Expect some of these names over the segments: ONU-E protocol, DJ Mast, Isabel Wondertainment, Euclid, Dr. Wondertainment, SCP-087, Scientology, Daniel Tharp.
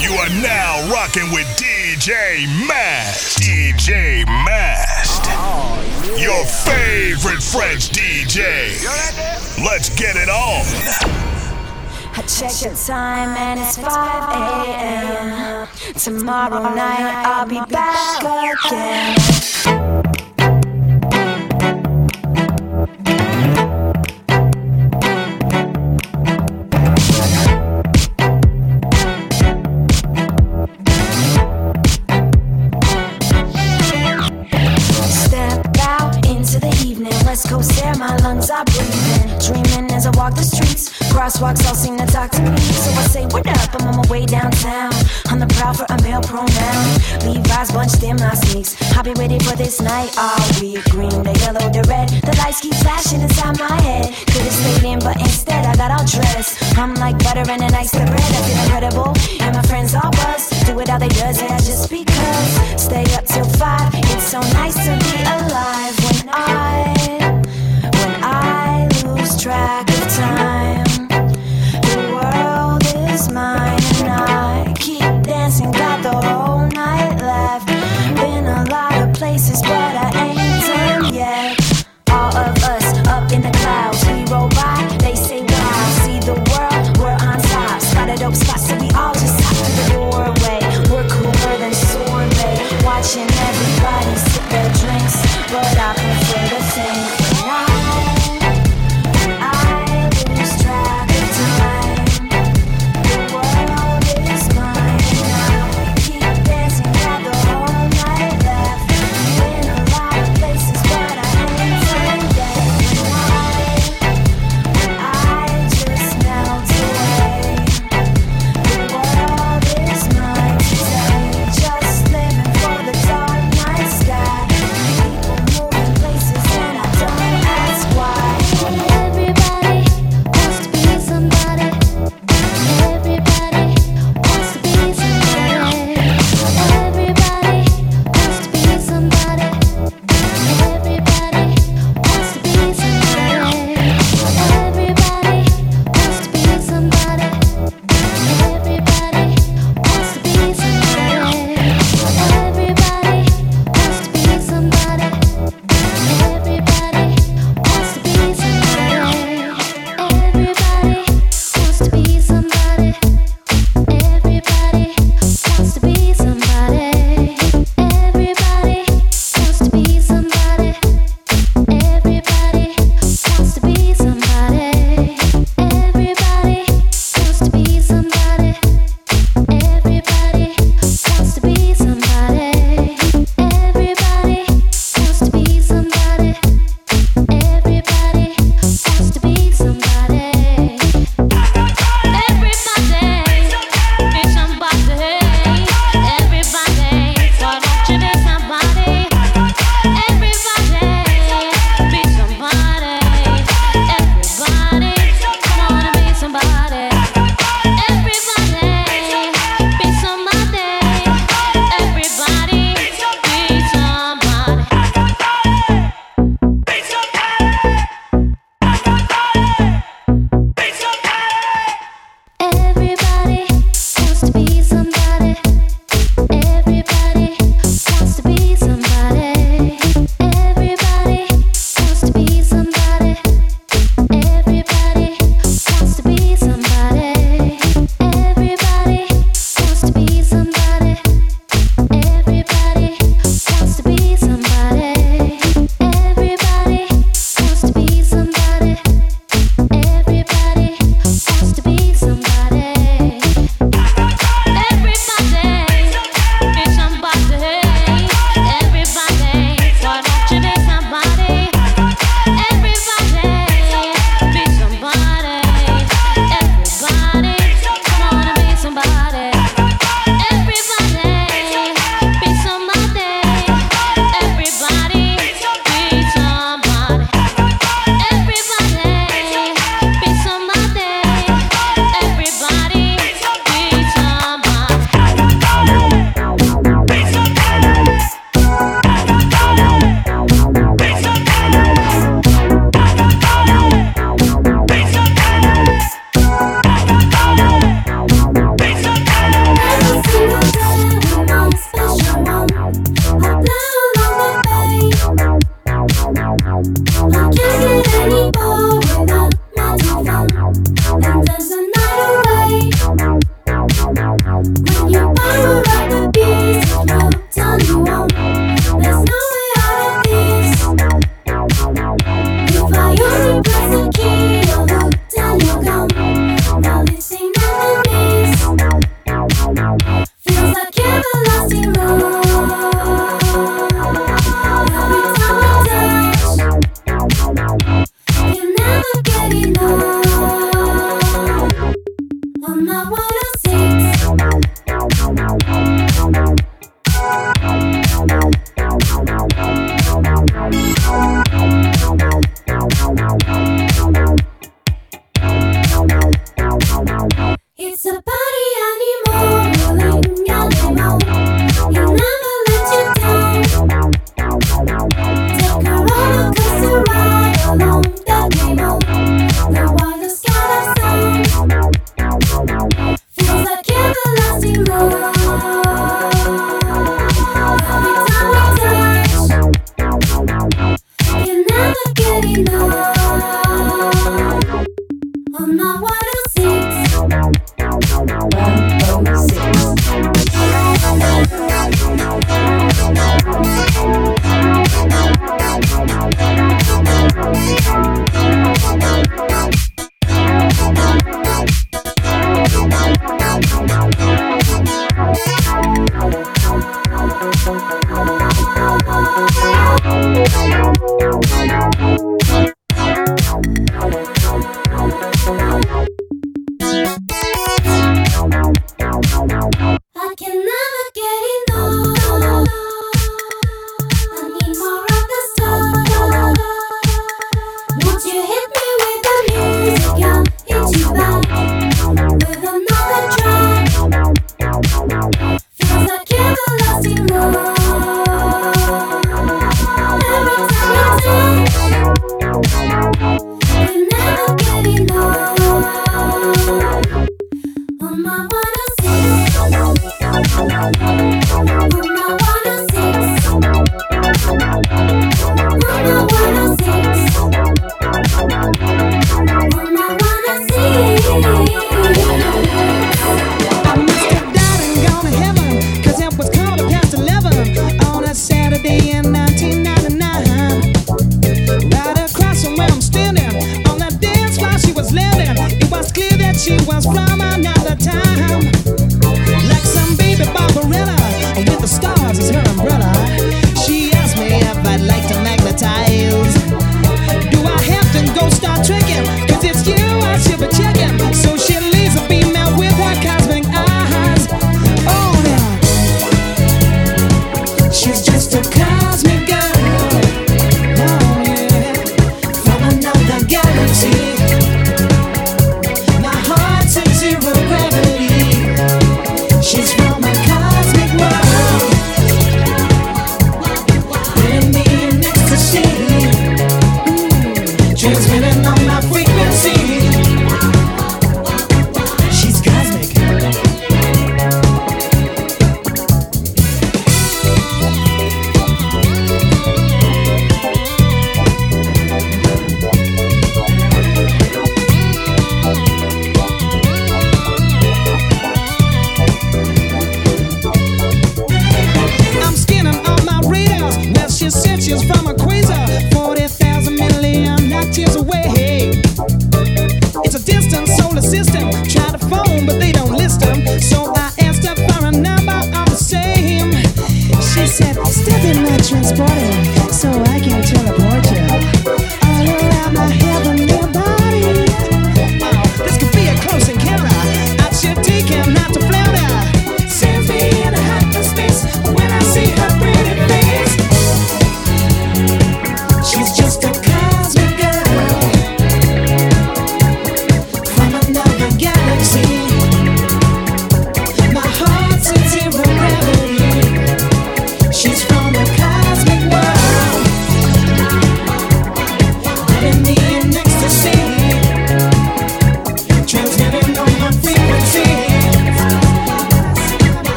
You are now rocking with DJ Mast. DJ Mast. Oh, yeah. Your favorite French DJ. Let's get it on. I checked the time and it's 5 a.m. Tomorrow night I'll be back again. Crosswalks all seem to talk to me, so I say what up, I'm on my way downtown. On the prowl for a male pronoun. Levi's bunched in my sneaks, I'll be ready for this night all week. Green, the yellow, the red, the lights keep flashing inside my head. Could've stayed in, but instead I got all dressed. I'm like butter and an ice to bread, I feel incredible, and my friends all bust. Do it how they does, yeah, just because. Stay up till 5, it's so nice to be alive. When I lose track of time, mine, and I keep dancing, got the whole night left. Been a lot of places, but I ain't done yet. All of us up in the clouds, we roll by, they say wow. See the world, we're on top. Spotted dope spots, so we all just hop through the doorway. We're cooler than sorbet, watching everybody sip their drink.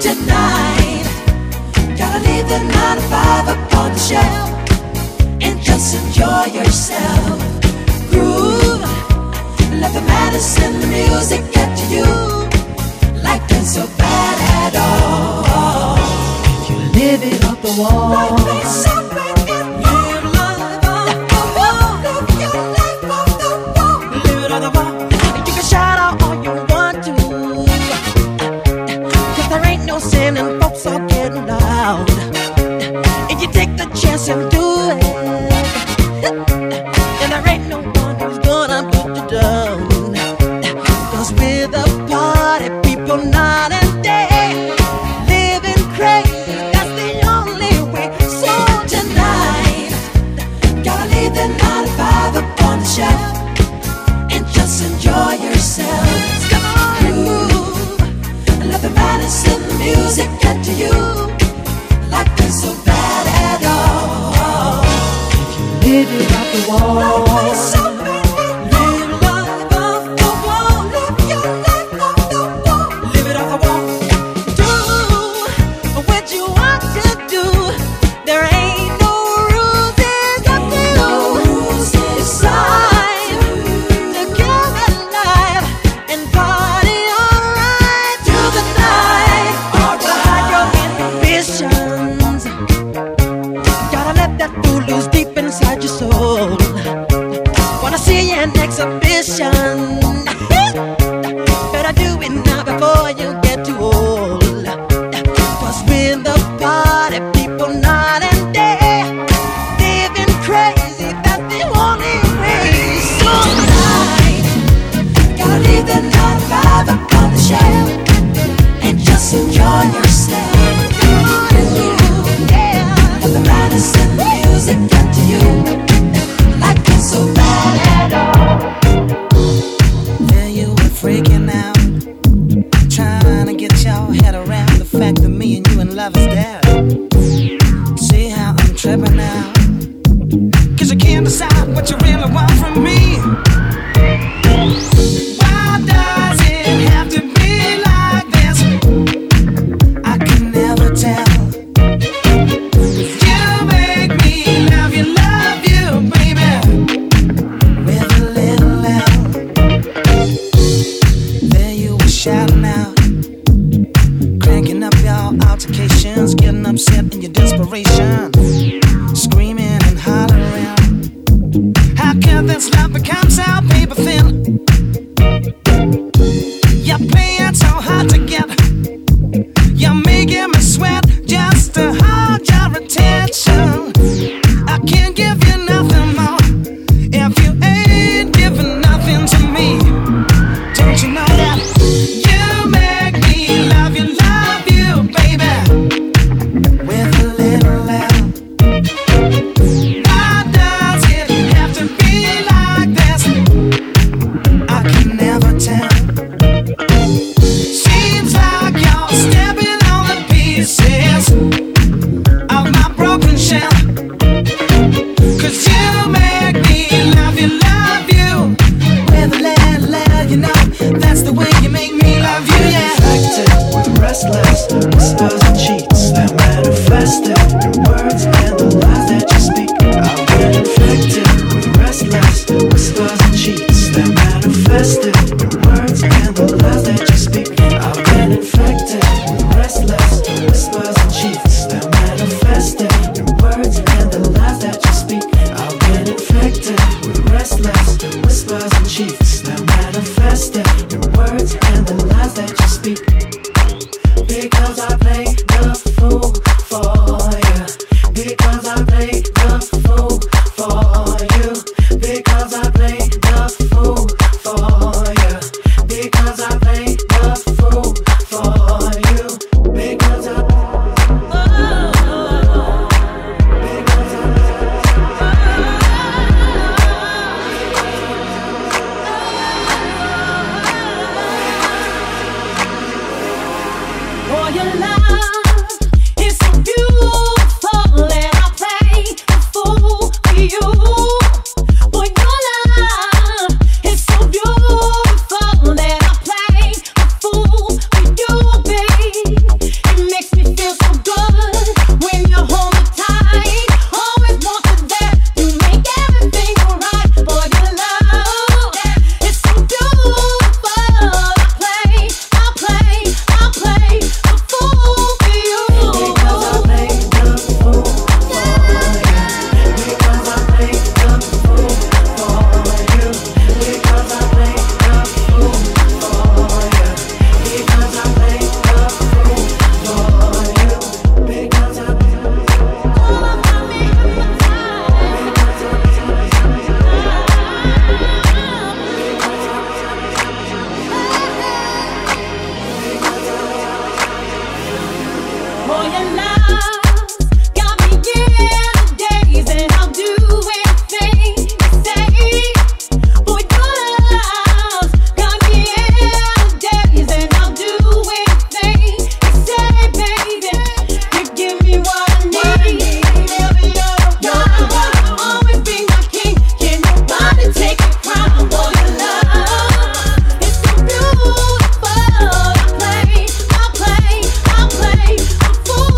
tonight. Gotta leave the 9 to 5 up on the shelf and just enjoy yourself. Groove, let the medicine, the music get to you. Life ain't so bad at all. You live it up the wall. Life ain't so bad at all. Live life up the wall. Live your life up the wall. Live it up the wall. You can shout out all you want to, 'cause there ain't no sin and folks are getting loud. And you take the chance and do it, and there ain't no one who's gonna put you down. 'Cause we're the party people, not a day. Living crazy, that's the only way. So tonight, gotta leave the 9 to 5 up on the shelf and just enjoy yourself. Come on, groove, let the madness in the music get to you. Life is so bad at all. If you live it out the wall. Life is so bad. Because I play the fool for you.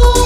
Ooh.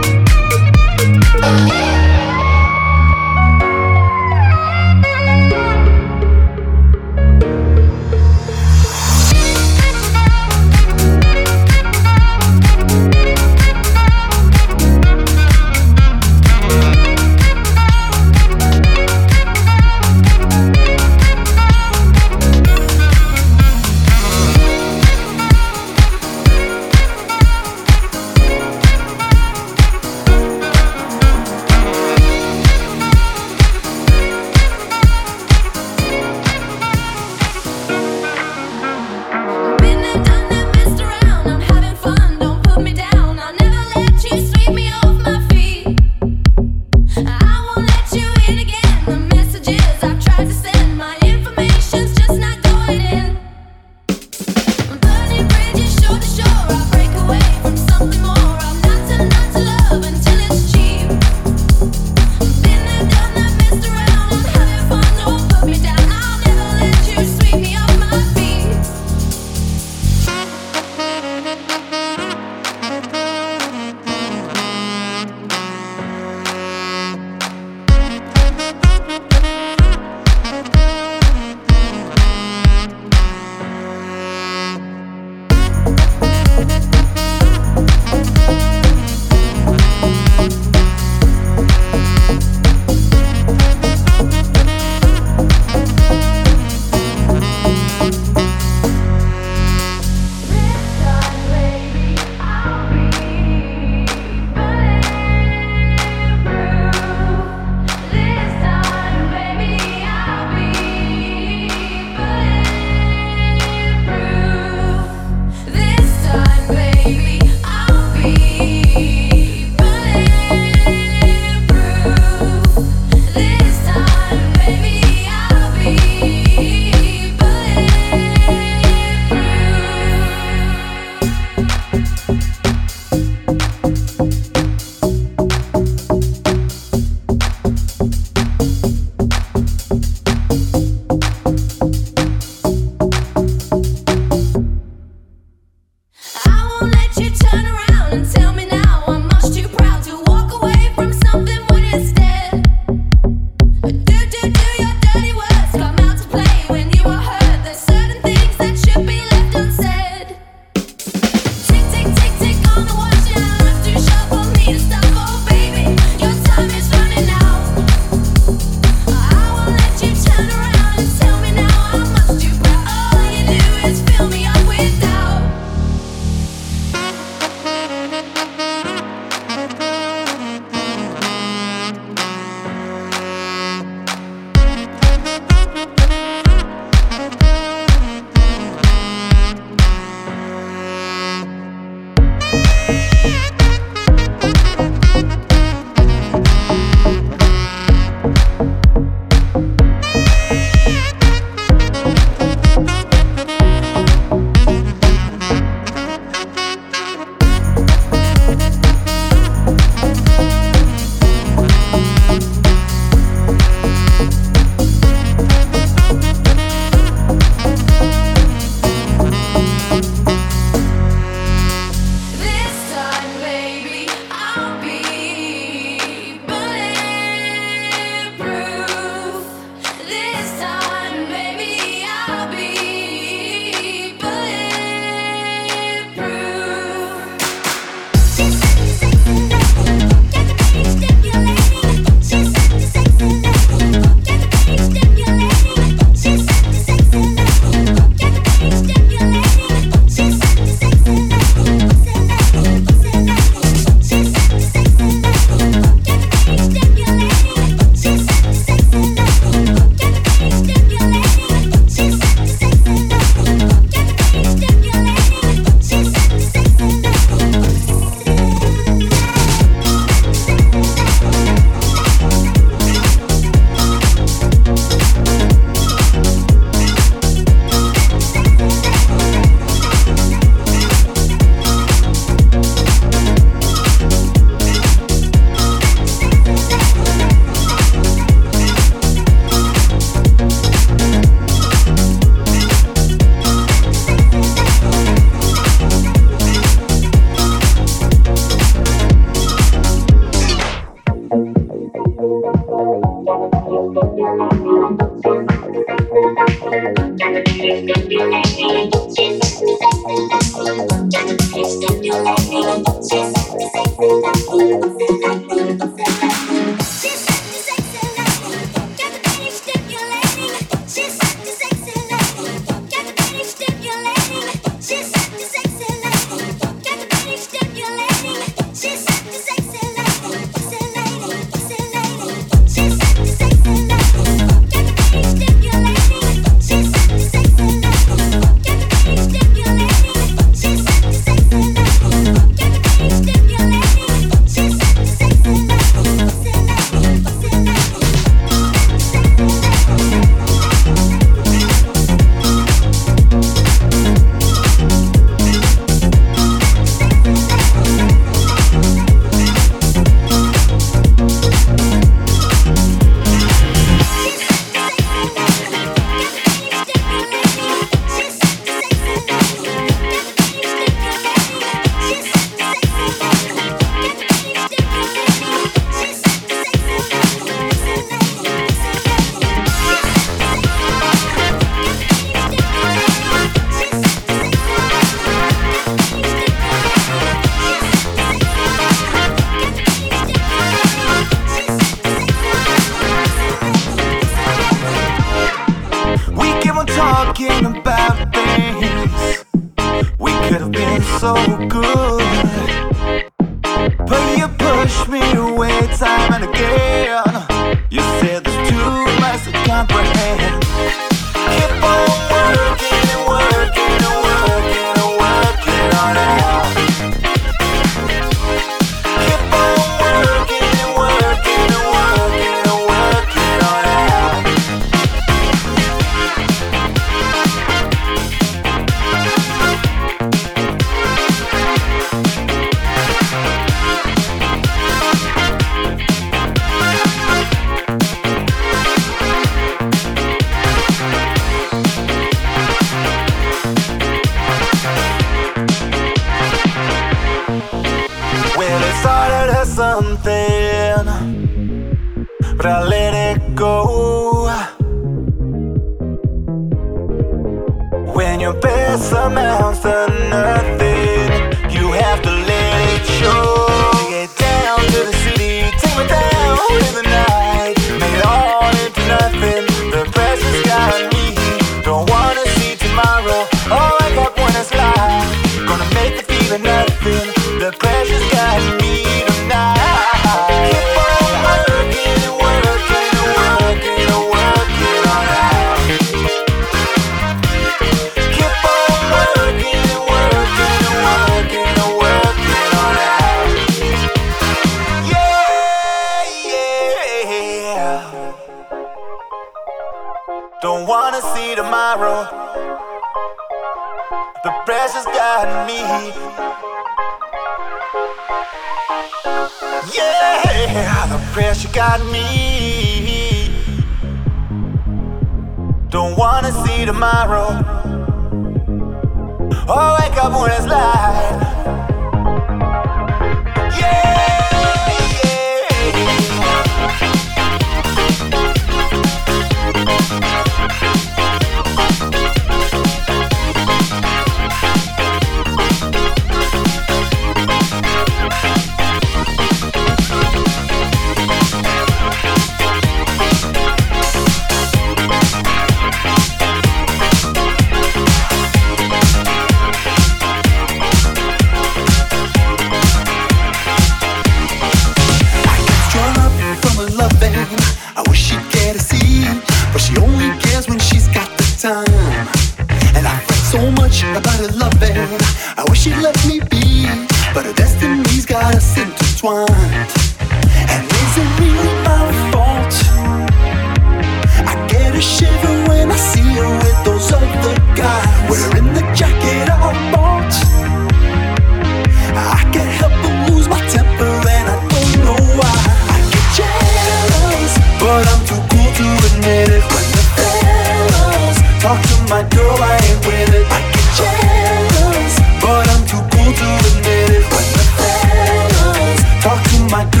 My girl.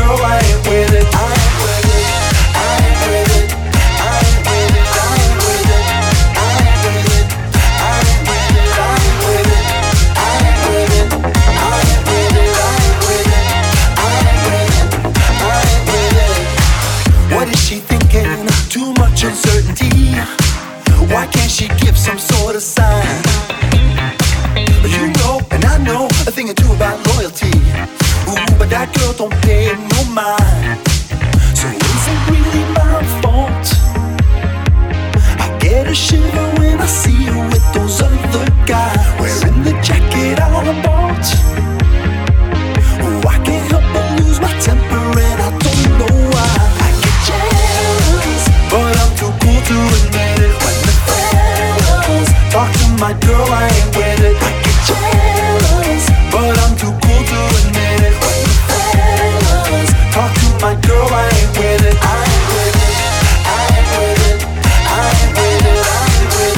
that girl don't pay no mind. So is it really my fault? I get a shiver when I see you with those other guys, wearing the jacket I bought. Oh, I can't help but lose my temper and I don't know why. I get jealous, but I'm too cool to admit it. When the fellas talk to my girl, I ain't with it. I get jealous, but I'm too cool to admit it. When the fellas talk to my girl, I ain't with it. I ain't with it, I ain't with it, I ain't with it,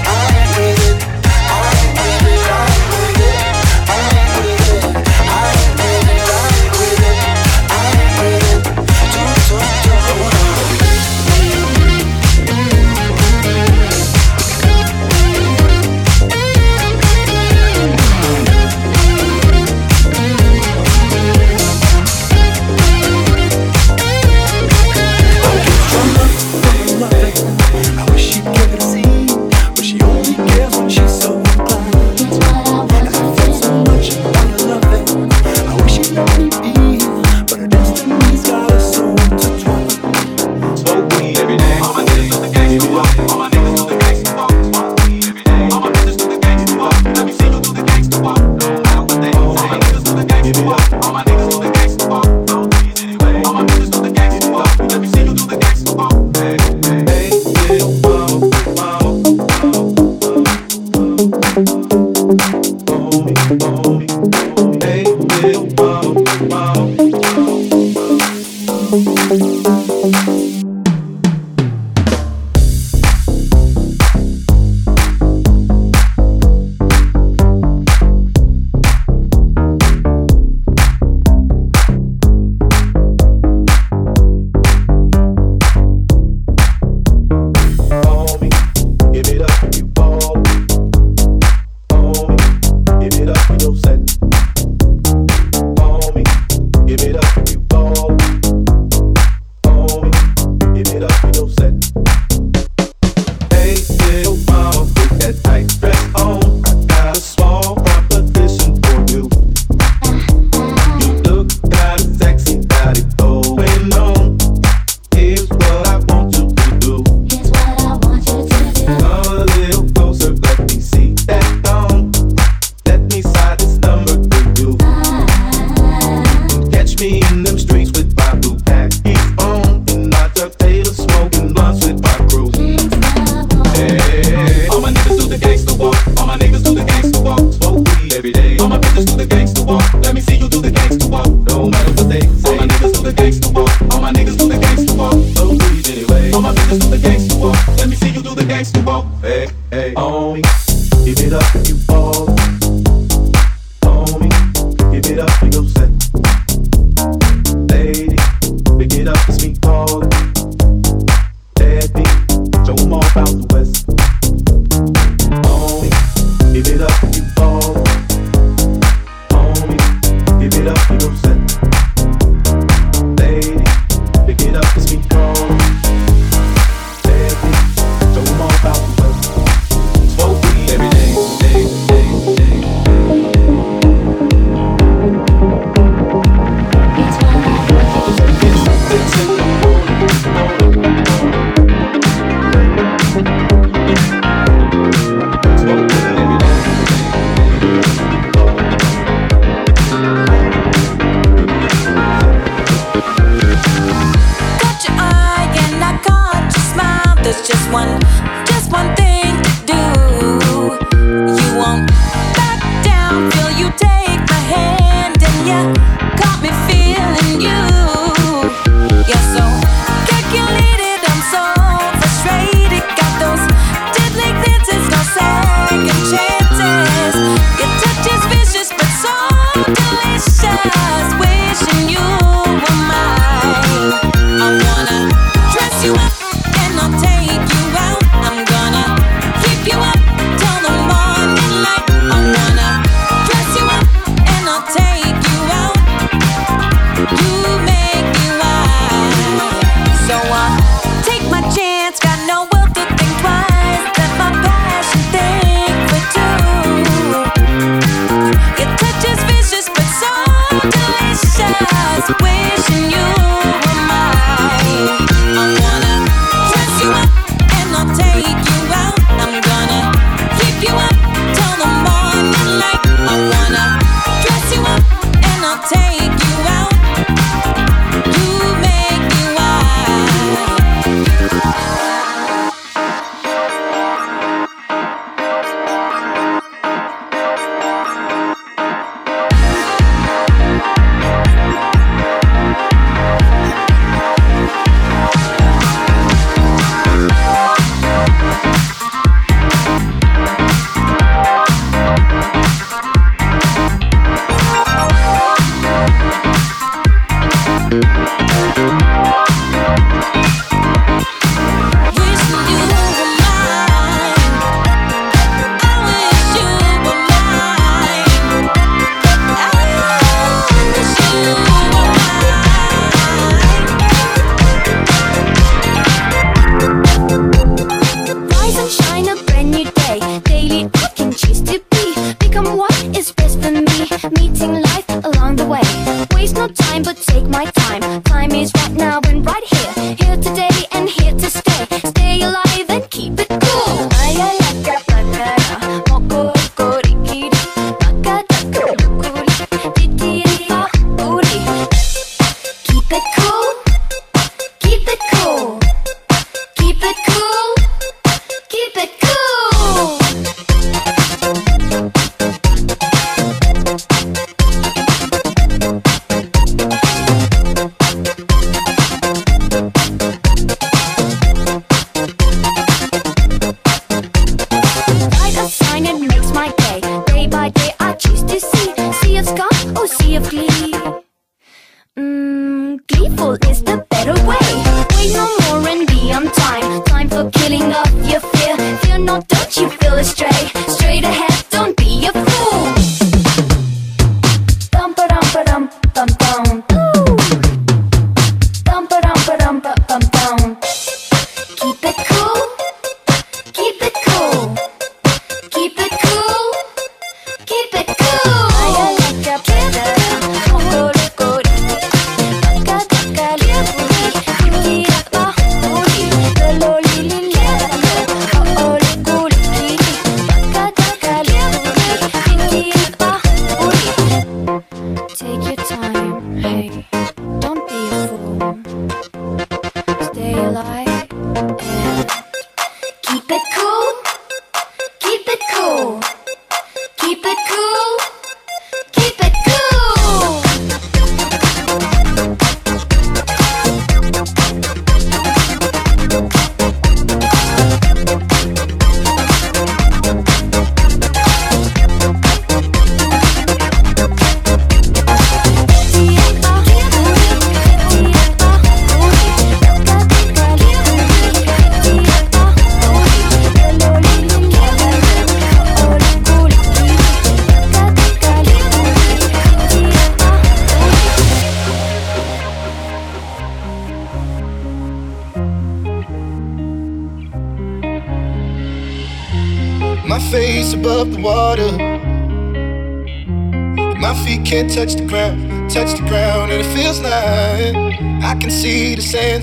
I ain't with it, I ain't with it, I ain't with it, I ain't with it, I ain't with it, I ain't with it, I ain't with it, I ain't with it,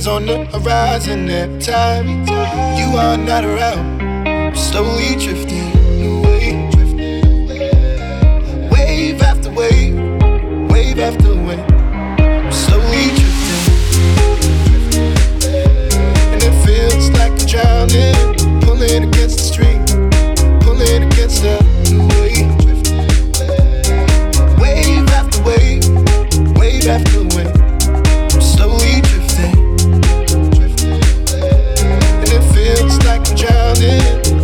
On the horizon every time you are not around, I'm slowly drifting away, wave after wave, wave after wave, I'm slowly drifting, and it feels like I'm drowning, pulling against the stream, pulling against the wave, wave after wave, wave after wave.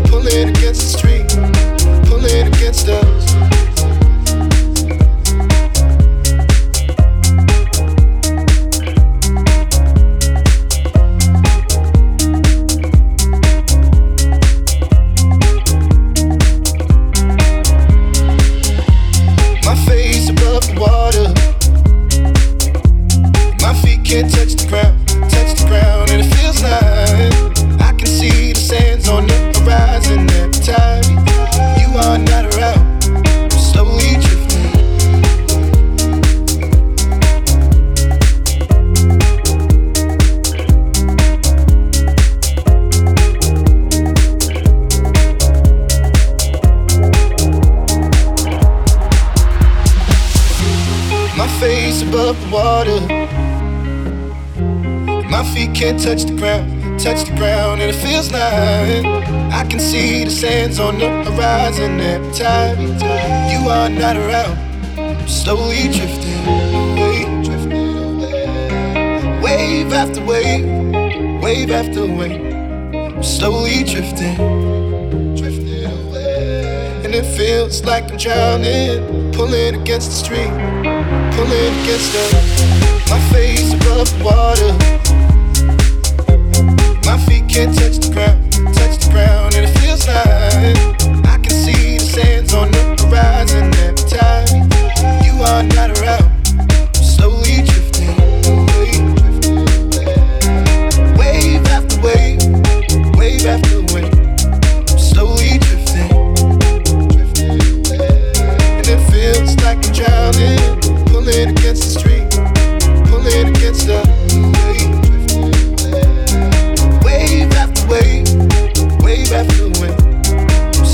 Pulling against the street, pulling against us. My face above the water, my feet can't touch the ground, and it feels like see the sands on the horizon every time you are not around, I'm slowly drifting. My face face above the water. My feet can't touch the ground, and it feels like I can see the sands on the horizon every time you are not around. I'm slowly drifting away, wave after wave, wave after wave. I'm slowly drifting away, and it feels like I'm drowning, pulling against the stream, pulling against the. My face above the water, my feet can't touch the ground, and it feels like I can see the sands on the horizon every time you are not around. I'm slowly drifting away. Wave after wave, I'm slowly drifting and it feels like I'm drowning, pulling against the street, pulling against the wave. Wave after wave, wave after wave, I'm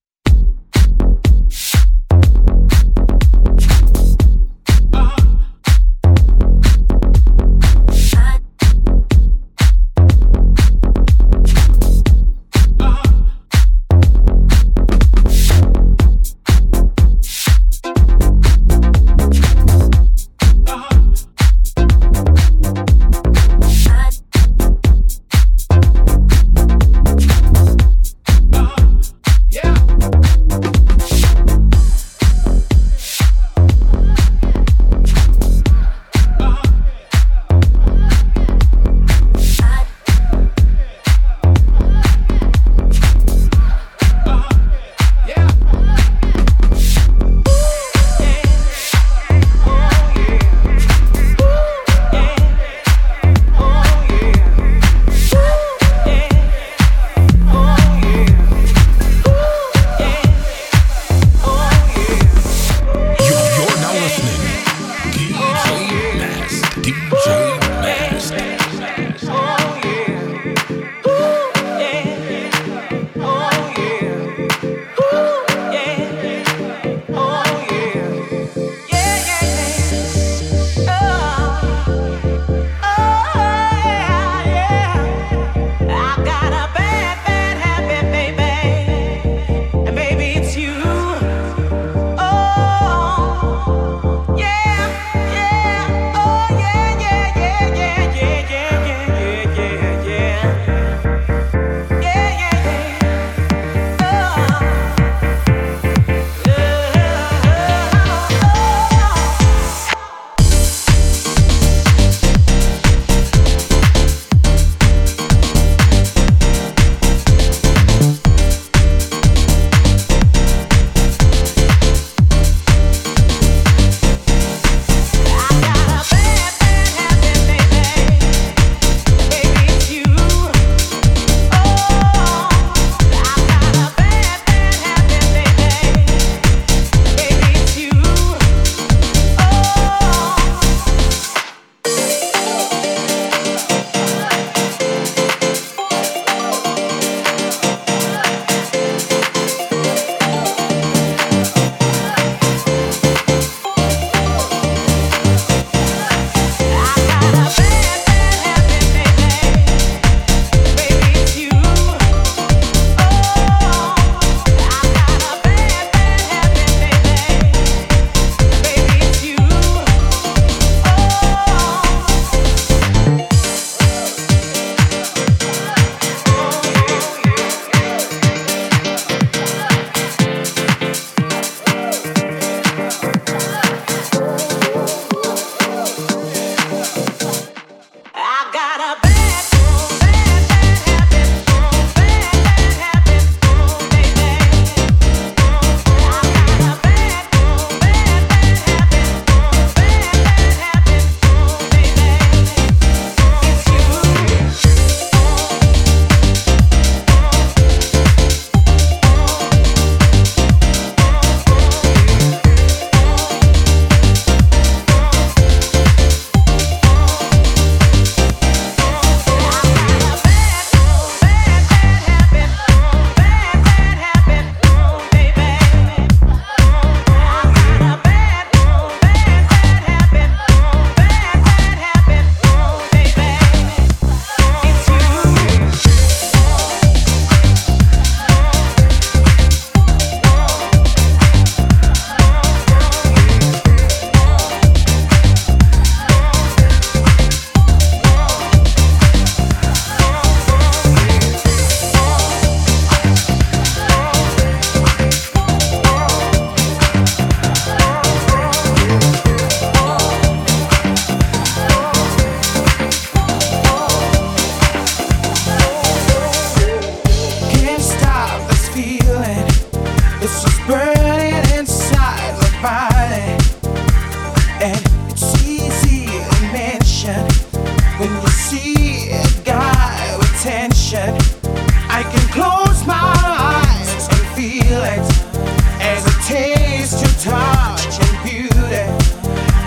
Touch and beauty.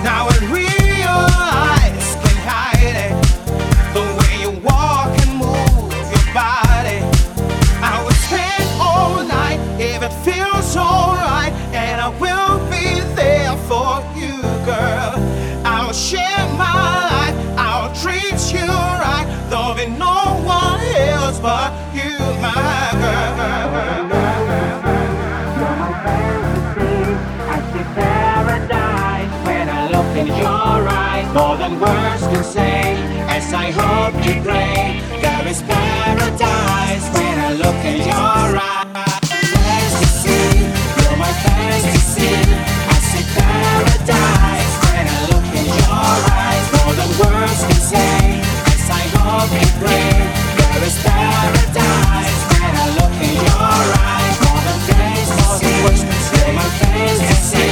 Now it real life, more than words can say. As I hope you pray, there is paradise when I look in your eyes. Fantasy, you're my fantasy. I see paradise when I look in your eyes. More than words can say. As I hope you pray, there is paradise when I look in your eyes. More than days, more than words can say. You're my fantasy.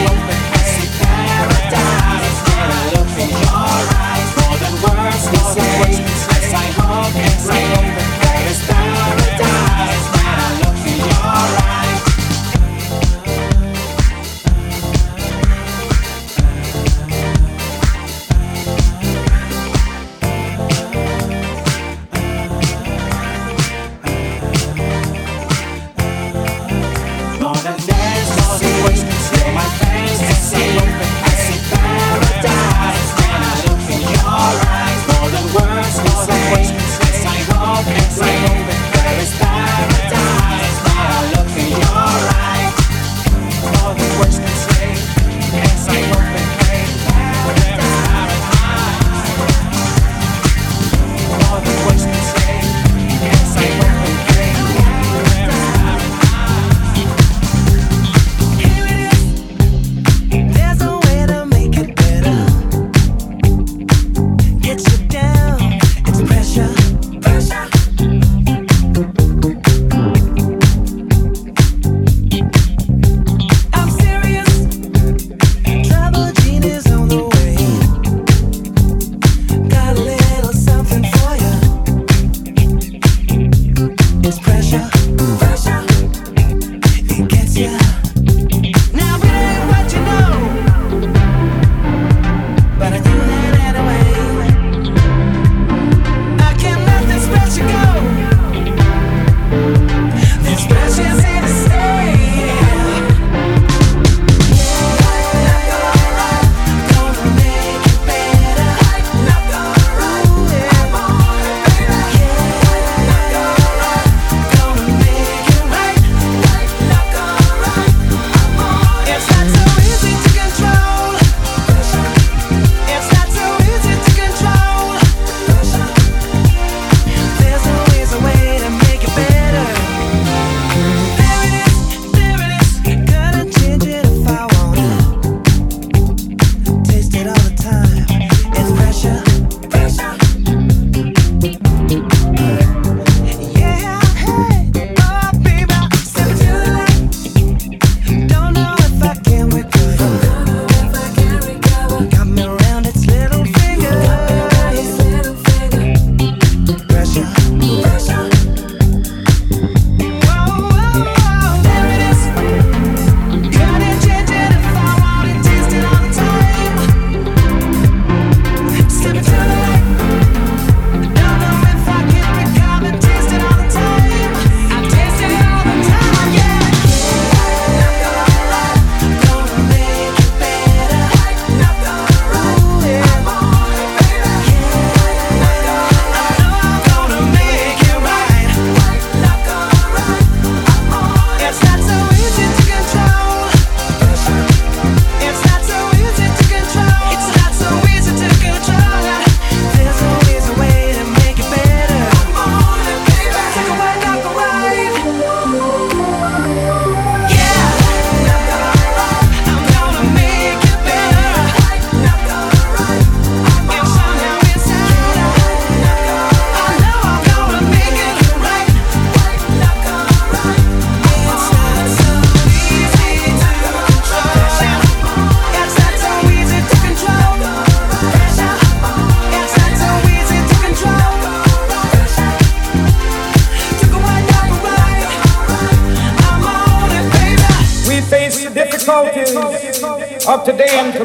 Of today and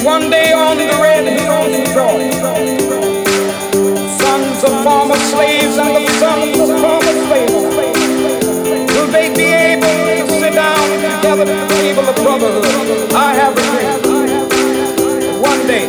And one day on the red hills of Georgia, sons of former slaves and the sons of former slaves, will they be able to sit down together at the table of brotherhood? I have a dream. One day.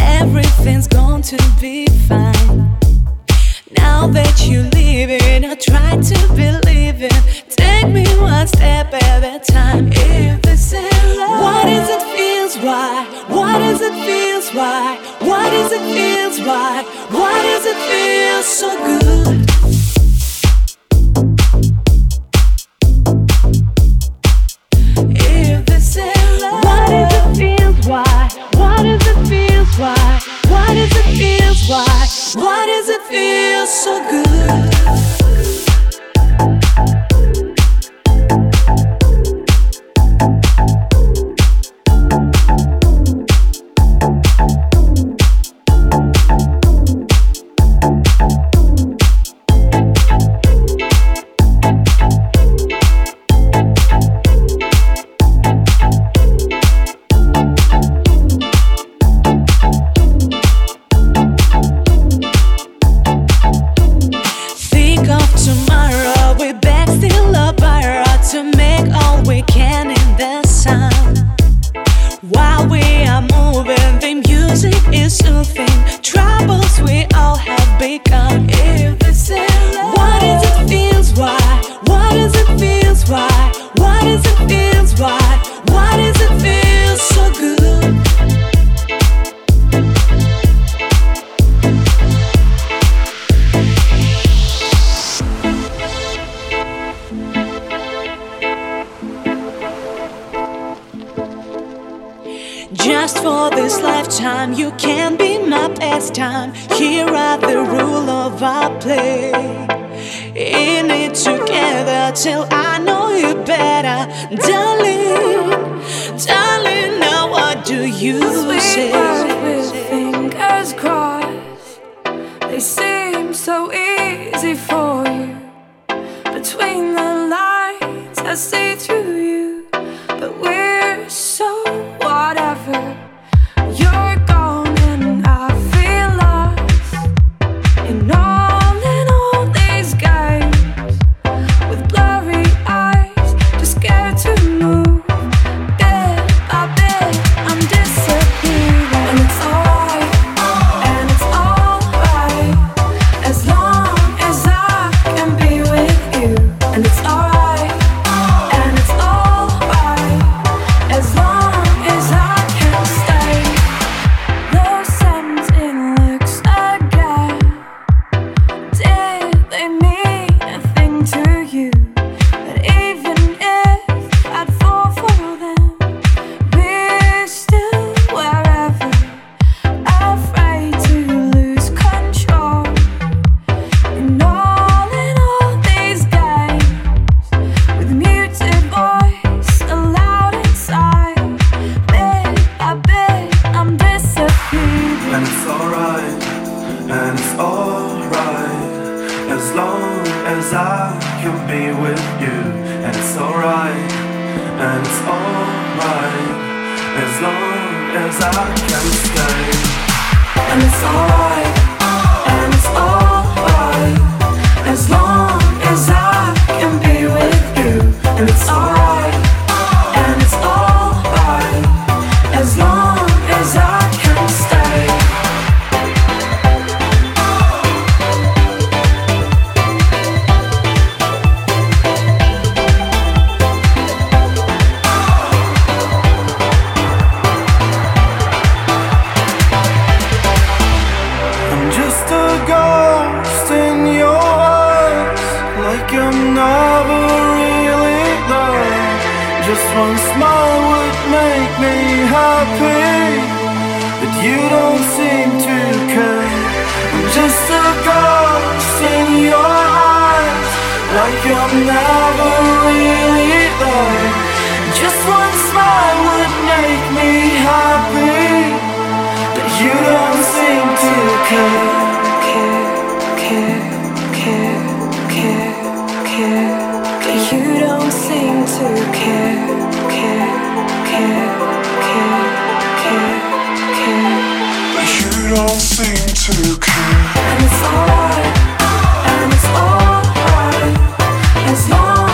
everything's going to be fine. Now that you're leaving, I try to believe it. Take me one step at a time. If this is love, what is it feels right? What is it feels right? What is it feels right? What is it feels so good? If this is love, what is it feels right? What is it feels right? What is it feels right? Why does it feel so good? It's alright, and it's alright, as long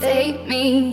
Save me.